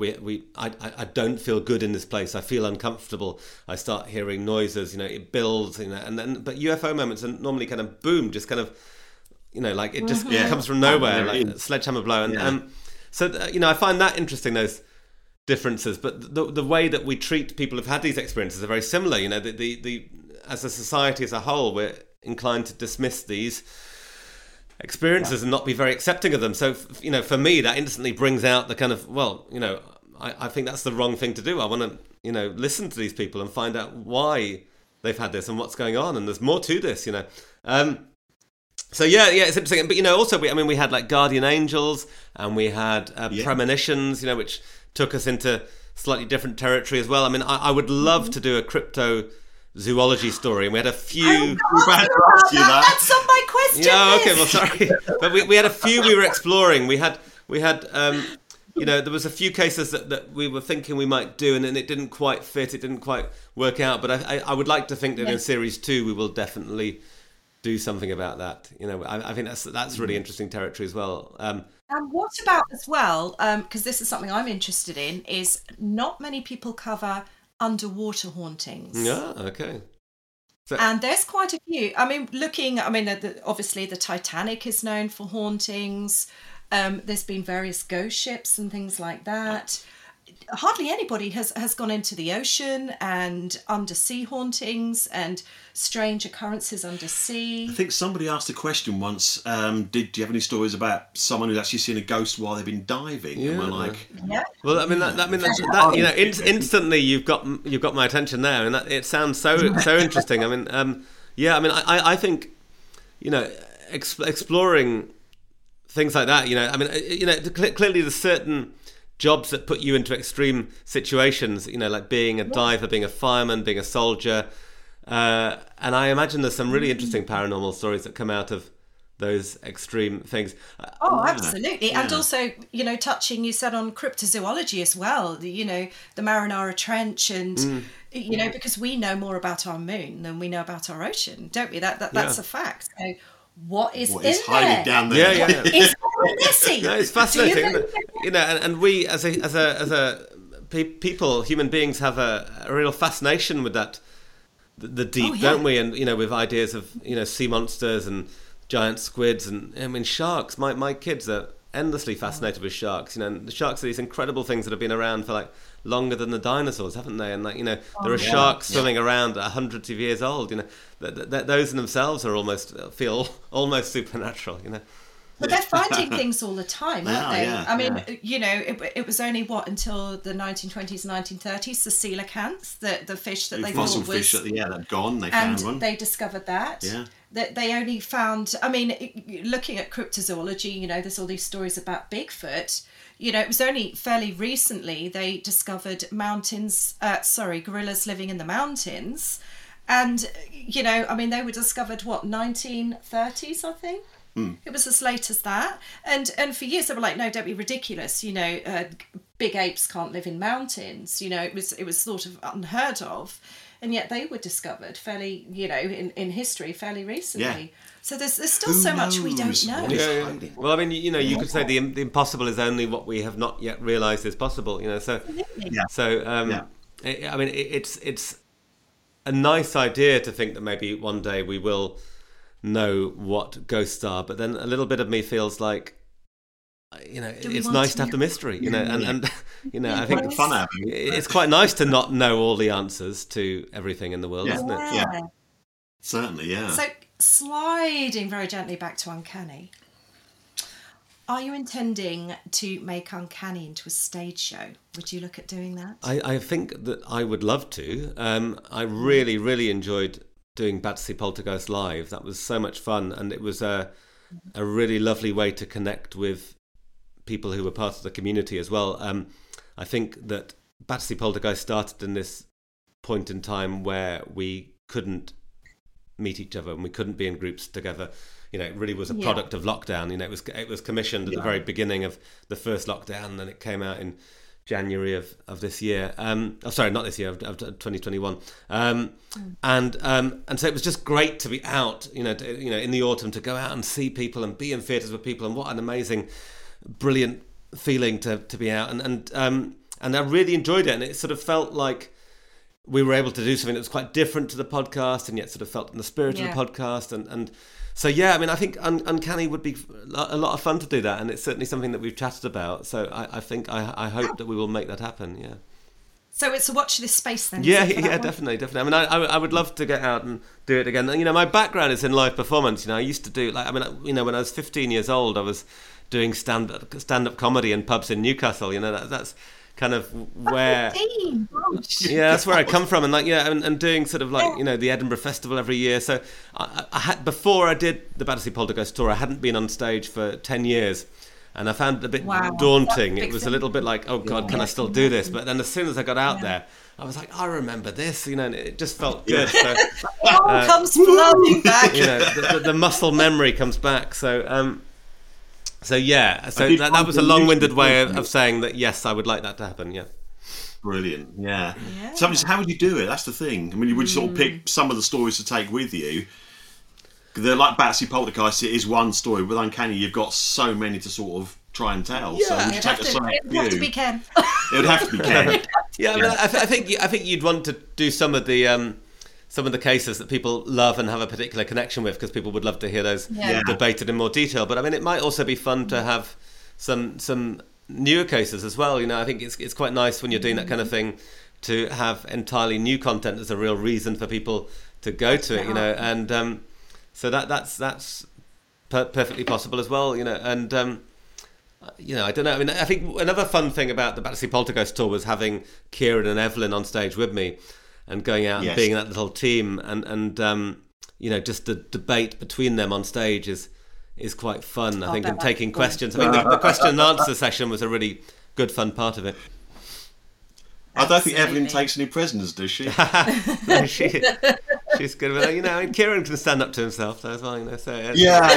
I don't feel good in this place. I feel uncomfortable. I start hearing noises. You know, it builds. You know, and then, but UFO moments are normally kind of boom, just kind of, you know, like it just comes from nowhere, like a sledgehammer blow. And so, you know, I find that interesting, those differences. But the way that we treat people who've had these experiences are very similar. You know, the as a society as a whole, we're inclined to dismiss these experiences and not be very accepting of them. So, you know, for me, that instantly brings out the kind of, well, you know, I think that's the wrong thing to do. I want to, you know, listen to these people and find out why they've had this and what's going on. And there's more to this, you know. So, it's interesting. But, you know, also, we had, like, guardian angels, and we had premonitions, you know, which took us into slightly different territory as well. I mean, I would love to do a cryptozoology story, and we had a few. That's on my question. Yeah, okay, well, sorry, but we had a few we were exploring. We had you know, there was a few cases that we were thinking we might do, and then it didn't quite fit. It didn't quite work out. But I would like to think that in series 2 we will definitely do something about that. You know, I think that's really interesting territory as well. And what about as well? Because this is something I'm interested in. Is not many people cover underwater hauntings. Yeah, okay. So, and there's quite a few. I mean, obviously the Titanic is known for hauntings. There's been various ghost ships and things like that. Hardly anybody has gone into the ocean and undersea hauntings and strange occurrences undersea. I think somebody asked a question once, do you have any stories about someone who's actually seen a ghost while they've been diving? Yeah. And we're like... Yeah. Well, I mean, instantly you've got my attention there, and it sounds so interesting. I mean, I think, exploring things like that, clearly there's certain jobs that put you into extreme situations, like being a diver, being a fireman, being a soldier. And I imagine there's some really interesting paranormal stories that come out of those extreme things. Oh, absolutely. Yeah. And also, touching, you said, on cryptozoology as well, the Marinara Trench and, because we know more about our moon than we know about our ocean, don't we? That's a fact. So, what is hiding down there? Yeah. It's messy. No, it's fascinating. And we as a people, human beings, have a real fascination with that, the deep, don't we? And with ideas of sea monsters and giant squids and sharks. My kids are endlessly fascinated with sharks. And the sharks are these incredible things that have been around for longer than the dinosaurs, haven't they? And there are sharks swimming around hundreds of years old. Those in themselves are almost supernatural. But they're finding things all the time, aren't they? Yeah, I mean, it was only until the 1920s, 1930s, the coelacanths, the fish that they thought was fish that gone. They found one. They discovered that. Yeah. That they only found. I mean, looking at cryptozoology, there's all these stories about Bigfoot. It was only fairly recently they discovered gorillas living in the mountains. And, they were discovered, 1930s, I think? Mm. It was as late as that. And for years they were like, no, don't be ridiculous. Big apes can't live in mountains. It was sort of unheard of. And yet they were discovered fairly, in history, fairly recently. Yeah. So there's still so much we don't know. Yeah. Well, I mean, you could say the impossible is only what we have not yet realised is possible, So, yeah. It's a nice idea to think that maybe one day we will know what ghosts are, but then a little bit of me feels like, it's nice to have the mystery, I think the fun happening. It's quite nice to not know all the answers to everything in the world, isn't it? Yeah, certainly, yeah. So, sliding very gently back to Uncanny, are you intending to make Uncanny into a stage show? Would you look at doing that? I think that I would love to. I really, really enjoyed doing Battersea Poltergeist live. That was so much fun, and it was a really lovely way to connect with people who were part of the community as well. I think that Battersea Poltergeist started in this point in time where we couldn't meet each other and we couldn't be in groups together. It really was a product of lockdown. It was commissioned at the very beginning of the first lockdown, and it came out in January of this year. Not this year, of 2021. And so it was just great to be out, in the autumn, to go out and see people and be in theatres with people. And what an amazing, brilliant feeling to be out. And I really enjoyed it. And it sort of felt like we were able to do something that was quite different to the podcast, and yet sort of felt in the spirit of the podcast. So, I think Uncanny would be a lot of fun to do that. And it's certainly something that we've chatted about. So I hope that we will make that happen, yeah. So it's a watch this space then? Yeah, definitely. I mean, I would love to get out and do it again. My background is in live performance. I used to do, when I was 15 years old, I was doing stand-up comedy in pubs in Newcastle. That's kind of where... that's where I come from. And and doing sort of the Edinburgh Festival every year. So I had, before I did the Battersea Poltergeist tour, I hadn't been on stage for 10 years. And I found it a bit daunting. It was a little bit like, oh God, can I still do this? But then as soon as I got out there, I was like, I remember this, and it just felt good. So, it all comes flooding back. The muscle memory comes back. So that was a long-winded way of saying that, yes, I would like that to happen, yeah. Brilliant, yeah. So how would you do it? That's the thing. I mean, you would sort of pick some of the stories to take with you. They're like Battersea Poltergeist, it is one story. With Uncanny, you've got so many to sort of try and tell. Yeah, so would you take a select view? It would have to be Ken. Yeah, yeah. I think you'd want to do some of the cases that people love and have a particular connection with, because people would love to hear those debated in more detail. But I mean, it might also be fun to have some newer cases as well. You know, I think it's quite nice when you're doing that kind of thing to have entirely new content. There's a real reason for people to go to it, you know, and so that's perfectly possible as well, you know, and. You know, I don't know. I mean, I think another fun thing about the Battersea Poltergeist tour was having Kieran and Evelyn on stage with me and going out and being that little team. And you know, just the debate between them on stage is quite fun, I think, and taking questions. I mean, the question and answer session was a really good, fun part of it. I don't think Evelyn takes any prisoners, does she? No, she's good with it, you know. And Kieran can stand up to himself as well, you know. So yeah.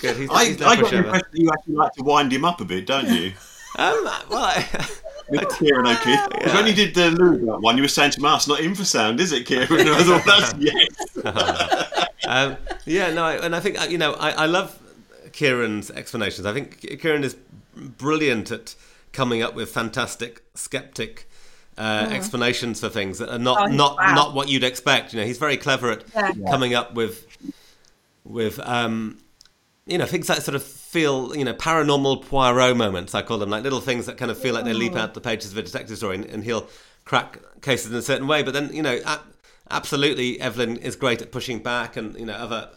Good. I got the impression that you actually like to wind him up a bit, don't you? With Kieran O'Keefe. Yeah. When you did the Lugard one, you were saying to him, "It's not in for sound, is it, Kieran?" And I thought, "That's yes." And I think, you know, I love Kieran's explanations. I think Kieran is brilliant at coming up with fantastic skeptic explanations for things that are not what you'd expect. You know, he's very clever at coming up with you know, things that sort of feel, you know, paranormal Poirot moments, I call them, like little things that kind of feel like they leap out the pages of a detective story, and he'll crack cases in a certain way. But then, you know, absolutely, Evelyn is great at pushing back, and, you know, other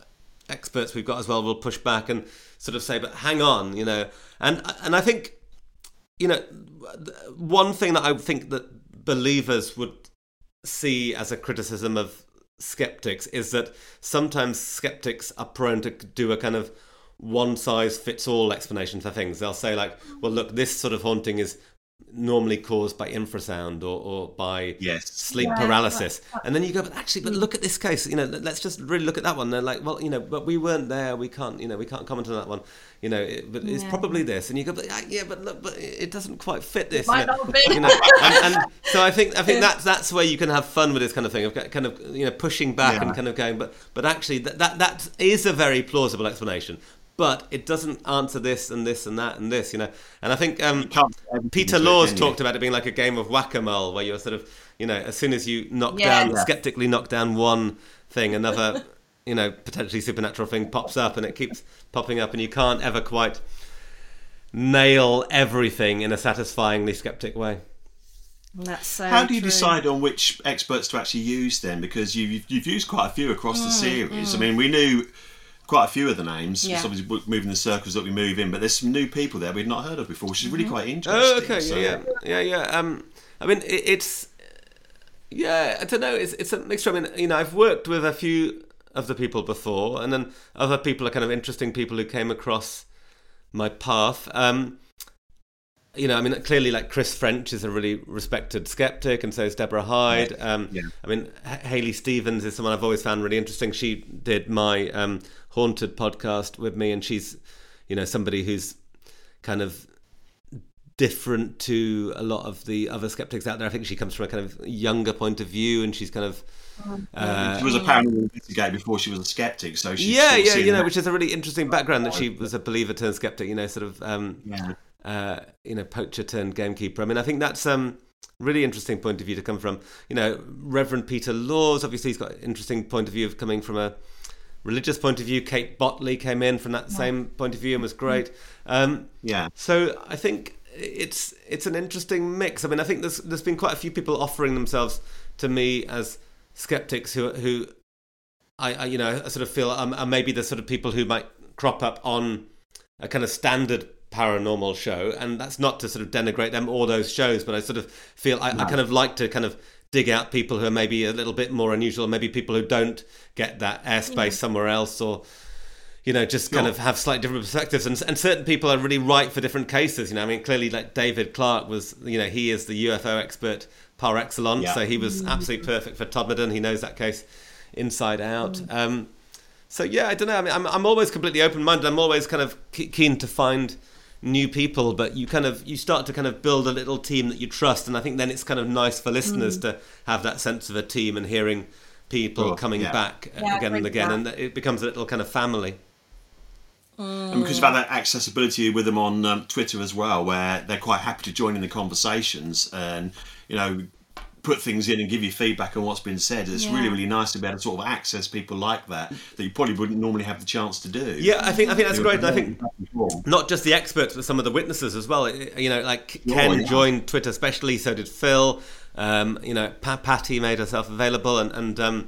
experts we've got as well will push back and sort of say, but hang on, you know. And I think, you know, one thing that I think that believers would see as a criticism of skeptics is that sometimes skeptics are prone to do a kind of one-size-fits-all explanation for things. They'll say, like, well, look, this sort of haunting is normally caused by infrasound or by sleep paralysis. And then you go, but look at this case, you know, let's just really look at that one. They're like, well, you know, but we weren't there, we can't comment on that one, you know, but it's probably this. And you go, but look, but it doesn't quite fit this, might not be. You know? and so I think that's where you can have fun with this kind of thing, of kind of, you know, pushing back and kind of going, but actually that is a very plausible explanation, but it doesn't answer this and this and that and this, you know. And I think Peter Laws talked about it being like a game of whack-a-mole, where you're sort of, you know, as soon as you skeptically knock down one thing, another, you know, potentially supernatural thing pops up, and it keeps popping up, and you can't ever quite nail everything in a satisfyingly skeptic way. That's so How do you decide on which experts to actually use then? Because you've used quite a few across the series. I mean, we knew quite a few of the names. It's obviously moving the circles that we move in, but there's some new people there we've not heard of before, which is really quite interesting. Oh, okay, so. Yeah. I mean, it's I don't know, it's a mixture. I mean, you know, I've worked with a few of the people before, and then other people are kind of interesting people who came across my path. You know, I mean, clearly, like, Chris French is a really respected skeptic, and so is Deborah Hyde. Right. I mean, Hayley Stevens is someone I've always found really interesting. She did my Haunted podcast with me, and she's, you know, somebody who's kind of different to a lot of the other skeptics out there. I think she comes from a kind of younger point of view, and she's kind of... she was a paranormal investigator before she was a skeptic, so she's... Yeah, you know, which is a really interesting background, that she was a believer turned skeptic, you know, sort of... you know, poacher turned gamekeeper. I mean, I think that's really interesting point of view to come from. You know, Reverend Peter Laws, obviously, he's got an interesting point of view of coming from a religious point of view. Kate Botley came in from that same point of view and was great. So I think it's an interesting mix. I mean, I think there's been quite a few people offering themselves to me as skeptics who I you know, I sort of feel are maybe the sort of people who might crop up on a kind of standard paranormal show, and that's not to sort of denigrate them or those shows, but I sort of feel I kind of like to kind of dig out people who are maybe a little bit more unusual, maybe people who don't get that airspace somewhere else, or, you know, just kind of have slightly different perspectives, and certain people are really right for different cases, you know. I mean, clearly, like, David Clark was, you know, he is the UFO expert par excellence, so he was absolutely perfect for Todmorden. He knows that case inside out. So yeah, I don't know, I mean, I'm always completely open-minded. I'm always kind of keen to find new people, but you start to kind of build a little team that you trust, and I think then it's kind of nice for listeners to have that sense of a team and hearing people coming back again and again, and it becomes a little kind of family. And because you've had that accessibility with them on Twitter as well, where they're quite happy to join in the conversations, and you know, put things in and give you feedback on what's been said. It's really, really nice to be able to sort of access people like that that you probably wouldn't normally have the chance to do. Yeah, I think that's great. And I think not just the experts, but some of the witnesses as well. You know, like Ken joined Twitter specially, so did Phil. You know, Patty made herself available, and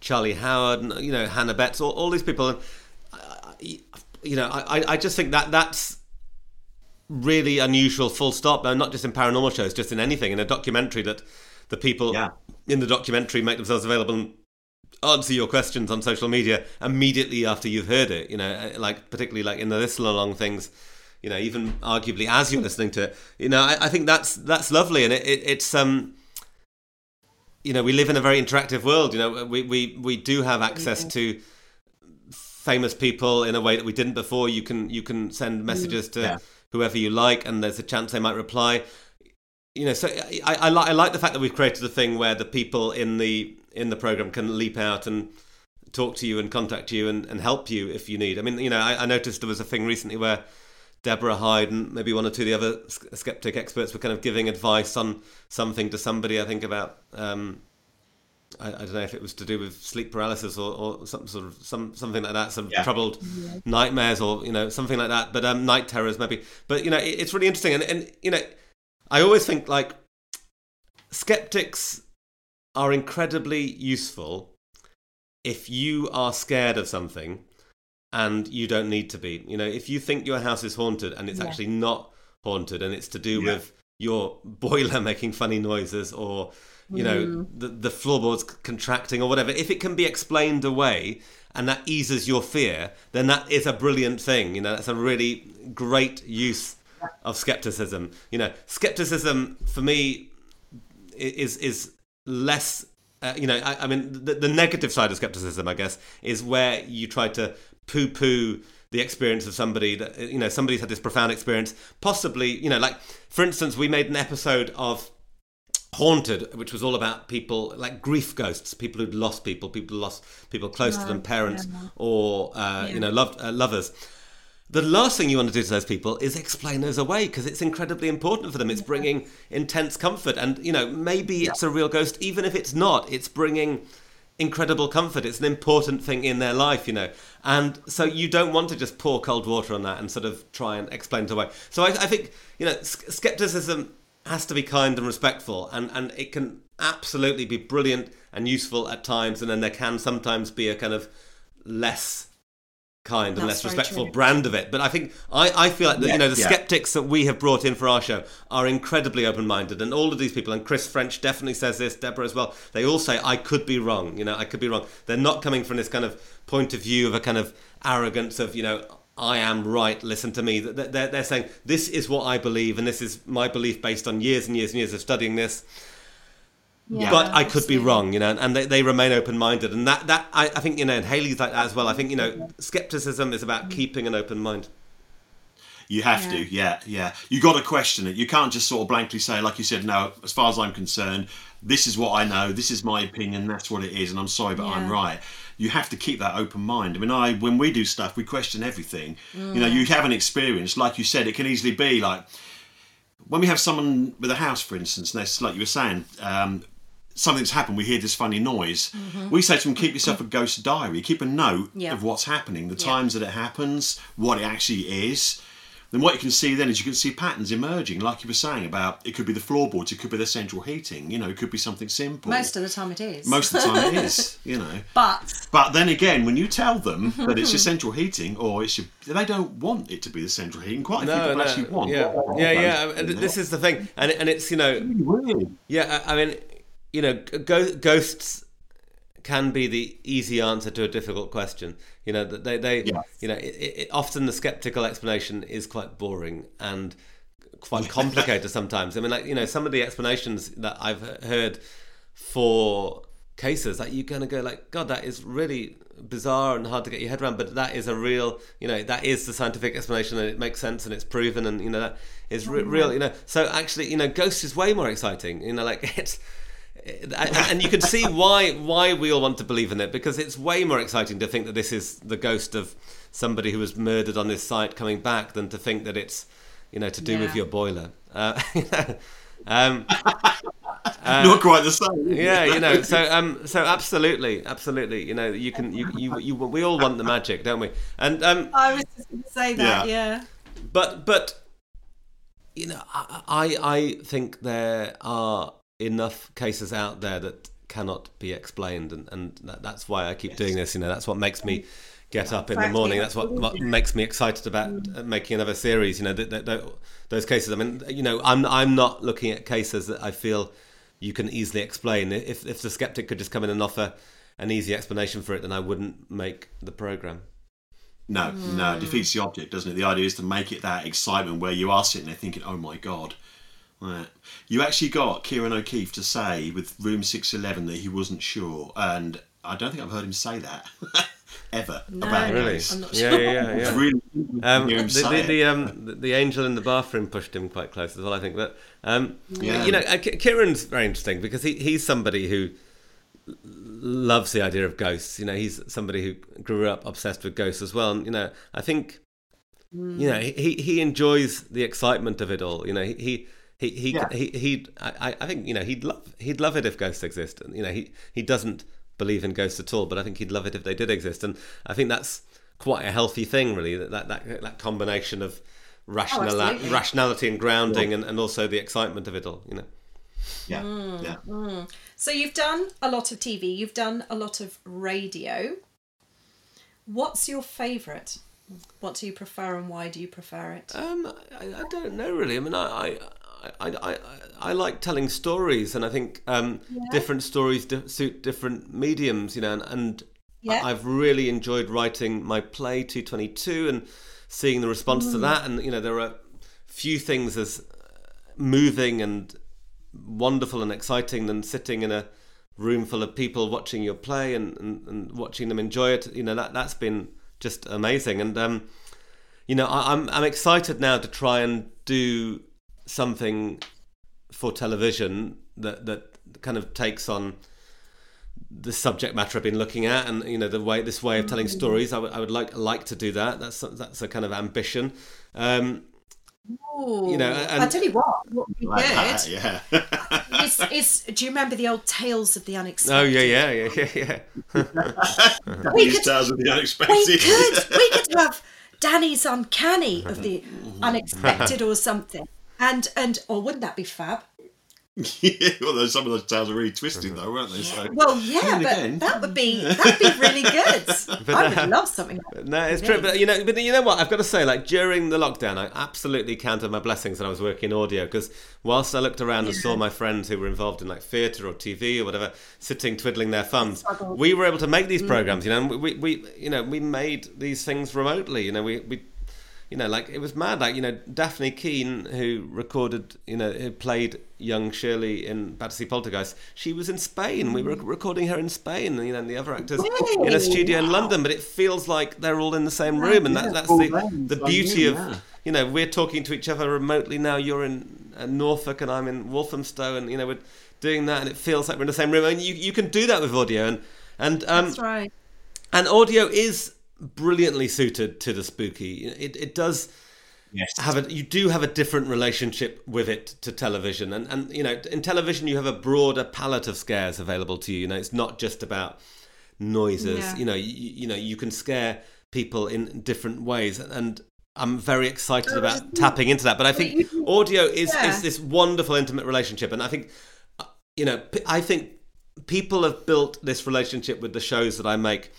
Charlie Howard, and, you know, Hannah Betts, all these people. And, you know, I just think that's really unusual, full stop. Now, not just in paranormal shows, just in anything, in a documentary, that the people in the documentary make themselves available and answer your questions on social media immediately after you've heard it. You know, like particularly like in the listen along things, you know, even arguably as you're listening to it. You know, I think that's lovely, and it's you know, we live in a very interactive world. You know, we do have access to famous people in a way that we didn't before. You can send messages to whoever you like, and there's a chance they might reply. You know, so I like the fact that we've created a thing where the people in the program can leap out and talk to you and contact you and help you if you need. I mean, you know, I noticed there was a thing recently where Deborah Hyde and maybe one or two of the other skeptic experts were kind of giving advice on something to somebody, I think, about I don't know if it was to do with sleep paralysis or some sort of something like that, some troubled nightmares, or, you know, something like that, but night terrors maybe. But, you know, it's really interesting, and you know, I always think, like, skeptics are incredibly useful if you are scared of something and you don't need to be. You know, if you think your house is haunted and it's actually not haunted, and it's to do with your boiler making funny noises, or, you know, the floorboards contracting or whatever, if it can be explained away and that eases your fear, then that is a brilliant thing. You know, that's a really great use of skepticism. You know, skepticism for me is less you know, I mean, the negative side of skepticism, I guess, is where you try to poo-poo the experience of somebody that, you know, somebody's had this profound experience, possibly, you know, like, for instance, we made an episode of Haunted, which was all about people like grief ghosts, people who'd lost people, close to them, parents or you know, lovers. The last thing you want to do to those people is explain those away, because it's incredibly important for them. It's bringing intense comfort, and, you know, maybe it's a real ghost. Even if it's not, it's bringing incredible comfort. It's an important thing in their life, you know. And so you don't want to just pour cold water on that and sort of try and explain it away. So I think, you know, skepticism has to be kind and respectful, and it can absolutely be brilliant and useful at times, and then there can sometimes be a kind of less kind and less respectful brand of it. But I think I feel like you know, the skeptics that we have brought in for our show are incredibly open-minded, and all of these people, and Chris French definitely says this, Deborah as well, they all say, I could be wrong, you know, I could be wrong. They're not coming from this kind of point of view of a kind of arrogance of, you know, I am right, listen to me. They're saying, this is what I believe, and this is my belief based on years and years and years of studying this. Yeah, but I could be wrong, you know, and they remain open-minded. And that I think, you know, and Haley's like that as well. I think, you know, skepticism is about keeping an open mind. You have to, you got to question it. You can't just sort of blankly say, like you said, no, as far as I'm concerned, this is what I know, this is my opinion, that's what it is, and I'm sorry, but I'm right. You have to keep that open mind. I mean, when we do stuff, we question everything. You know, you have an experience, like you said, it can easily be like, when we have someone with a house, for instance, and like you were saying, something's happened, we hear this funny noise, we say to them, keep yourself a ghost diary, keep a note of what's happening, the times that it happens, what it actually is. Then what you can see then is you can see patterns emerging, like you were saying about, it could be the floorboards, it could be the central heating, you know, it could be something simple. Most of the time it is. You know. But then again, when you tell them that it's your central heating, or it's your, they don't want it to be the central heating. Quite a few people actually want. This is the thing, and it's, you know, really weird. I mean, you know, ghosts can be the easy answer to a difficult question. You know, they you know, it often the skeptical explanation is quite boring and quite complicated sometimes. I mean, like, you know, some of the explanations that I've heard for cases, like, you're going to go like, God, that is really bizarre and hard to get your head around, but that is a real, you know, that is the scientific explanation, and it makes sense, and it's proven, and, you know, that is real, you know. So actually, you know, ghosts is way more exciting, you know, like, it's, and you can see why we all want to believe in it, because it's way more exciting to think that this is the ghost of somebody who was murdered on this site coming back than to think that it's, you know, to do with your boiler. Not quite the same. Yeah, you know. So absolutely. You know, we all want the magic, don't we? And I was just going to say that, yeah. But you know, I think there are enough cases out there that cannot be explained, and that's why I keep doing this. You know, that's what makes me get up in the morning. That's what makes me excited about making another series. You know, those cases. I mean, you know, I'm not looking at cases that I feel you can easily explain. If the skeptic could just come in and offer an easy explanation for it, then I wouldn't make the program. No, it defeats the object, doesn't it? The idea is to make it that excitement where you are sitting there thinking, "Oh my god." Right. You actually got Kieran O'Keefe to say with Room 611 that he wasn't sure, and I don't think I've heard him say that ever. No, about really? I'm not sure. Yeah. It's really the angel in the bathroom pushed him quite close as well, I think. But you know, Kieran's very interesting because he's somebody who loves the idea of ghosts. You know, he's somebody who grew up obsessed with ghosts as well. And you know, I think you know he enjoys the excitement of it all. You know, I think, you know, he'd love it if ghosts exist. And you know, he doesn't believe in ghosts at all, but I think he'd love it if they did exist. And I think that's quite a healthy thing, really. That combination of rationality and grounding, and also the excitement of it all. You know. Yeah. Mm, yeah. Mm. So you've done a lot of TV. You've done a lot of radio. What's your favourite? What do you prefer, and why do you prefer it? I don't know really. I mean, I like telling stories, and I think different stories suit different mediums, you know, and I've really enjoyed writing my play 222 and seeing the response to that, and you know, there are few things as moving and wonderful and exciting than sitting in a room full of people watching your play and watching them enjoy it, you know, that's been just amazing. And you know, I'm excited now to try and do something for television that kind of takes on the subject matter I've been looking at, and you know, this way of telling stories. I would like to do that. That's a kind of ambition. You know, and I tell you what we did. Yeah. Do you remember the old Tales of the Unexpected? Oh yeah. Tales of the Unexpected. We could have Danny's Uncanny of the Unexpected or something. And wouldn't that be fab? Yeah, although some of those tales are really twisted though, weren't they? So. Well, yeah, but again, that'd be really good. I would love something like that. No, it's true. But you know what? I've got to say, like during the lockdown, I absolutely counted my blessings that I was working audio, because whilst I looked around and saw my friends who were involved in like theatre or TV or whatever sitting twiddling their thumbs, we were able to make these programmes. You know, and we made these things remotely. You know, we. You know, like it was mad. Like, you know, Daphne Keane, who played young Shirley in Battersea Poltergeist, she was in Spain. We were recording her in Spain, you know, and the other actors in a studio in London. But it feels like they're all in the same room, and that's the beauty of, you know, we're talking to each other remotely now. You're in Norfolk, and I'm in Walthamstow, and you know, we're doing that, and it feels like we're in the same room. And you can do that with audio, and that's right. And audio is brilliantly suited to the spooky. It does have a different relationship with it to television, and you know, in television you have a broader palette of scares available to you. You know, it's not just about noises. You know, you can scare people in different ways, and I'm very excited about tapping into that. But I think audio is this wonderful intimate relationship, and I think, you know, I think people have built this relationship with the shows that I make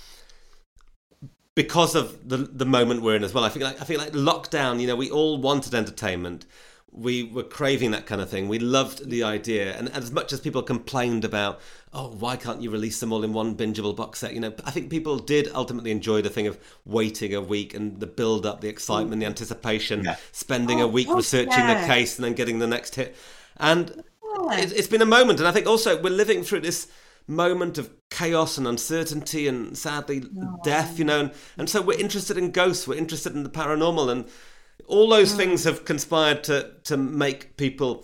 because of the moment we're in as well. I feel like lockdown, you know, we all wanted entertainment. We were craving that kind of thing. We loved the idea. And as much as people complained about, oh, why can't you release them all in one bingeable box set? You know, I think people did ultimately enjoy the thing of waiting a week and the build-up, the excitement, the anticipation, spending a week researching the case and then getting the next hit. And it's been a moment. And I think also we're living through this moment of chaos and uncertainty and sadly death, you know, and so we're interested in ghosts, we're interested in the paranormal, and all those things have conspired to make people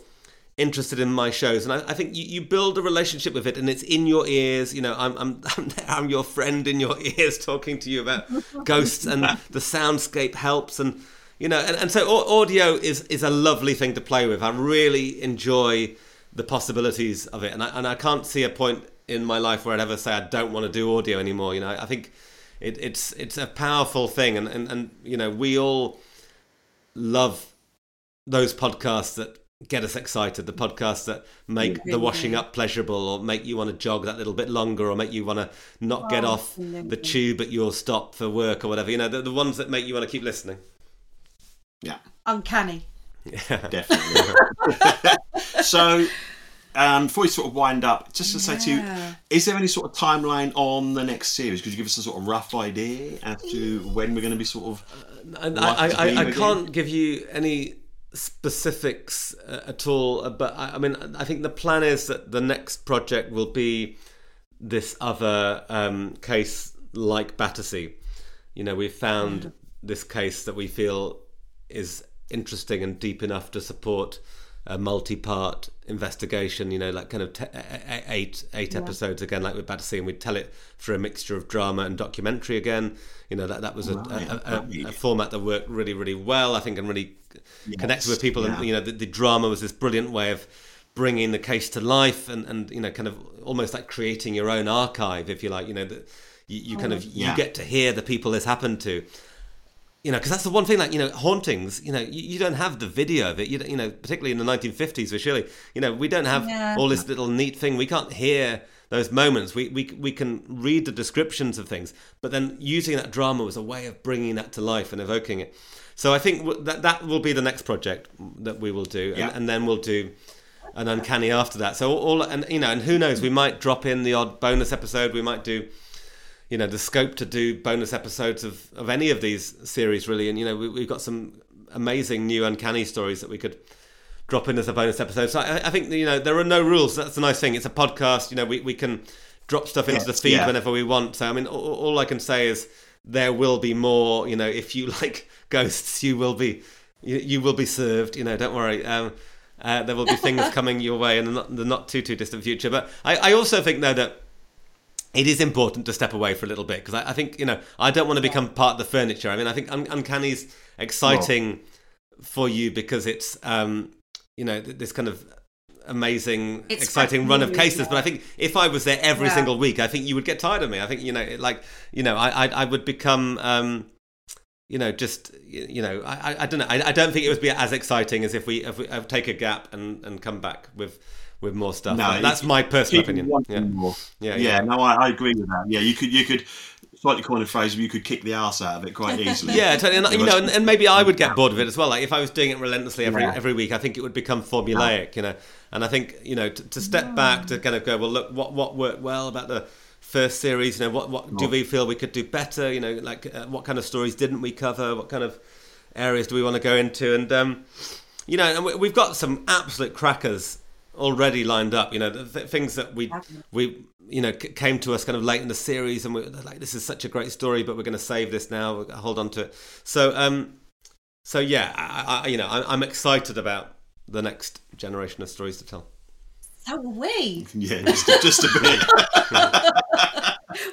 interested in my shows. And I think you build a relationship with it, and it's in your ears. You know, I'm your friend in your ears talking to you about ghosts, and the soundscape helps, and you know, and so audio is a lovely thing to play with. I really enjoy the possibilities of it. And I can't see a point in my life where I'd ever say I don't want to do audio anymore. You know, I think it's a powerful thing. And you know, we all love those podcasts that get us excited, the podcasts that make the washing up pleasurable, or make you want to jog that little bit longer, or make you want to not get off the tube at your stop for work or whatever. You know, the ones that make you want to keep listening. Yeah. Uncanny. Yeah, definitely. So before we sort of wind up, just to say to you, is there any sort of timeline on the next series? Could you give us a sort of rough idea as to when we're going to be sort of... I can't give you any specifics at all, but I mean, I think the plan is that the next project will be this other case like Battersea. You know, we've found this case that we feel is interesting and deep enough to support a multi-part investigation, you know, like kind of eight episodes again, like with Battersea, and we'd tell it through a mixture of drama and documentary again. You know, that was a format that worked really, really well, I think, and really connected with people. Yeah. And, you know, the drama was this brilliant way of bringing the case to life and you know, kind of almost like creating your own archive, if you like, you know, that you get to hear the people this happened to. You know, because that's the one thing, like, you know, hauntings, you know, you don't have the video of it, you know, particularly in the 1950s with Shirley, you know, we don't have all this little neat thing. We can't hear those moments. We can read the descriptions of things, but then using that drama was a way of bringing that to life and evoking it. So I think that will be the next project that we will do. Yeah. And then we'll do an Uncanny after that. So and you know, and who knows, we might drop in the odd bonus episode. We might do... You know, the scope to do bonus episodes of any of these series, really. And, you know, we've got some amazing new Uncanny stories that we could drop in as a bonus episode. So I think, you know, there are no rules. That's the nice thing. It's a podcast. You know, we can drop stuff into the feed whenever we want. So, I mean, all I can say is there will be more. You know, if you like ghosts, you will be served. You know, don't worry. There will be things coming your way in the not too distant future. But I also think, though, that it is important to step away for a little bit, because I think, you know, I don't want to become part of the furniture. I mean, I think Uncanny's exciting for you because it's, you know, this kind of amazing, exciting run of cases. Yeah. But I think if I was there every single week, I think you would get tired of me. I think, you know, like, you know, I would become, you know, just, you know, I don't know. I don't think it would be as exciting as if we take a gap and come back with more stuff. No, like, that's my personal opinion. I agree with that. Yeah, you could slightly coin a phrase, but you could kick the arse out of it quite easily. Yeah, totally. And, you know, and maybe I would get bored of it as well. Like, if I was doing it relentlessly every week, I think it would become formulaic, you know. And I think, you know, to step back, to kind of go, well, look, what worked well about the first series, you know, what do we feel we could do better, you know, like what kind of stories didn't we cover, what kind of areas do we want to go into, and, you know, and we've got some absolute crackers already lined up, you know, the things that we you know came to us kind of late in the series, and we're like, this is such a great story, but we're going to save this now, we're going to hold on to it. So so yeah, I you know, I'm excited about the next generation of stories to tell. So are we. Yeah, just a bit.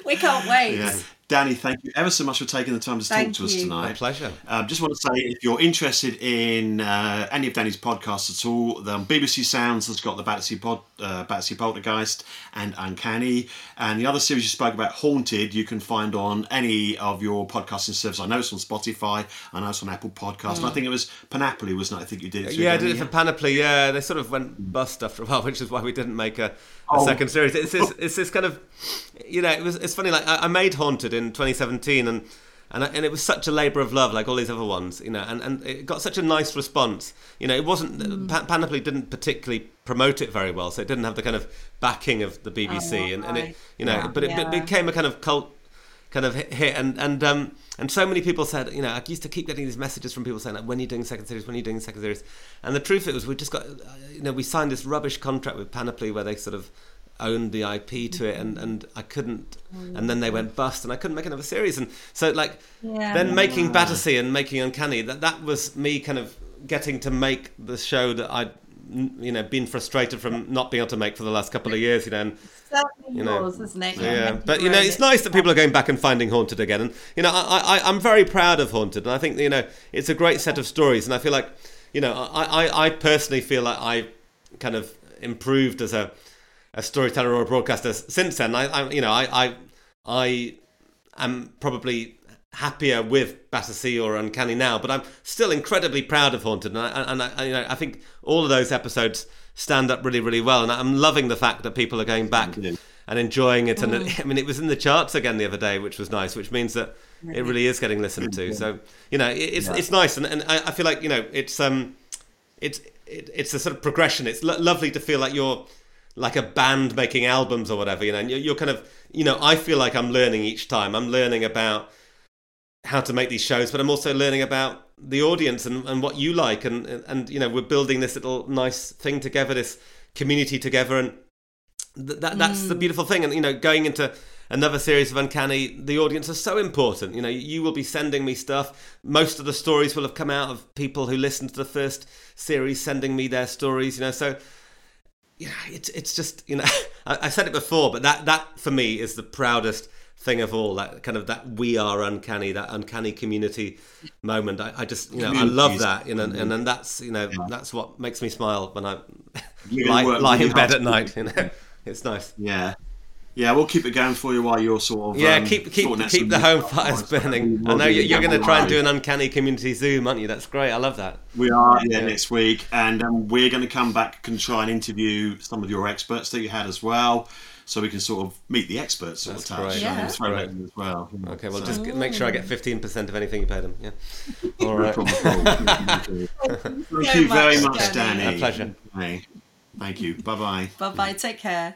We can't wait. Yeah. Danny, thank you ever so much for taking the time to talk to us tonight. My pleasure. Just want to say, if you're interested in any of Danny's podcasts at all, the BBC Sounds has got the Battersea Poltergeist and Uncanny. And the other series you spoke about, Haunted, you can find on any of your podcasting services. I know it's on Spotify. I know it's on Apple Podcasts. And I think it was Panoply, wasn't it? I think you did it. Yeah, I did it for Panoply. Yeah, they sort of went bust after a while, which is why we didn't make a second series. It's this kind of, you know, it's funny. Like I made Haunted in 2017, and it was such a labour of love, like all these other ones, you know, and it got such a nice response. You know, it wasn't Panoply didn't particularly promote it very well, so it didn't have the kind of backing of the BBC, and it, you know, but it became a kind of cult kind of hit, and so many people said, you know, I used to keep getting these messages from people saying, like, when are you doing second series, when are you doing second series? And the truth was, we just got, you know, we signed this rubbish contract with Panoply where they sort of owned the IP to it, and I couldn't, and then they went bust, and I couldn't make another series. And so, like, then making Battersea and making Uncanny, that was me kind of getting to make the show that I'd, you know, been frustrated from not being able to make for the last couple of years, you know. And, you know, yours, isn't it? Yeah. But, you know, it's nice that people are going back and finding Haunted again. And, you know, I'm very proud of Haunted, and I think, you know, it's a great set of stories. And I feel like, you know, I personally feel like I kind of improved as a storyteller or a broadcaster since then. I am probably happier with Battersea or Uncanny now, but I'm still incredibly proud of Haunted, and I think all of those episodes stand up really, really well, and I'm loving the fact that people are going back and enjoying it. And I mean, it was in the charts again the other day, which was nice, which means that it really is getting listened to. So it's nice, and I feel like it's a sort of progression. It's lovely to feel like you're like a band making albums or whatever, and you're kind of, I feel like I'm learning each time. I'm learning about how to make these shows, but I'm also learning about the audience and what you like, and we're building this little nice thing together, this community together, and that's the beautiful thing. And going into another series of Uncanny, the audience is so important. You will be sending me stuff. Most of the stories will have come out of people who listened to the first series sending me their stories. So it's just I said it before, but that for me is the proudest thing of all, that kind of that we are Uncanny, that Uncanny community moment. I just I love that, and that's that's what makes me smile when I lie in bed at night. It's nice. Yeah, we'll keep it going for you while you're sort of... keep the home fires burning. I know you're going to try and do an Uncanny community Zoom, aren't you? That's great. I love that. We are next week. And we're going to come back and try and interview some of your experts that you had as well, so we can sort of meet the experts sort of touch. That's great. As well. Okay, well, just make sure I get 15% of anything you pay them. Yeah. All right. Thank you very much, Danny. A pleasure. Thank you. Bye-bye. Bye-bye. Take care.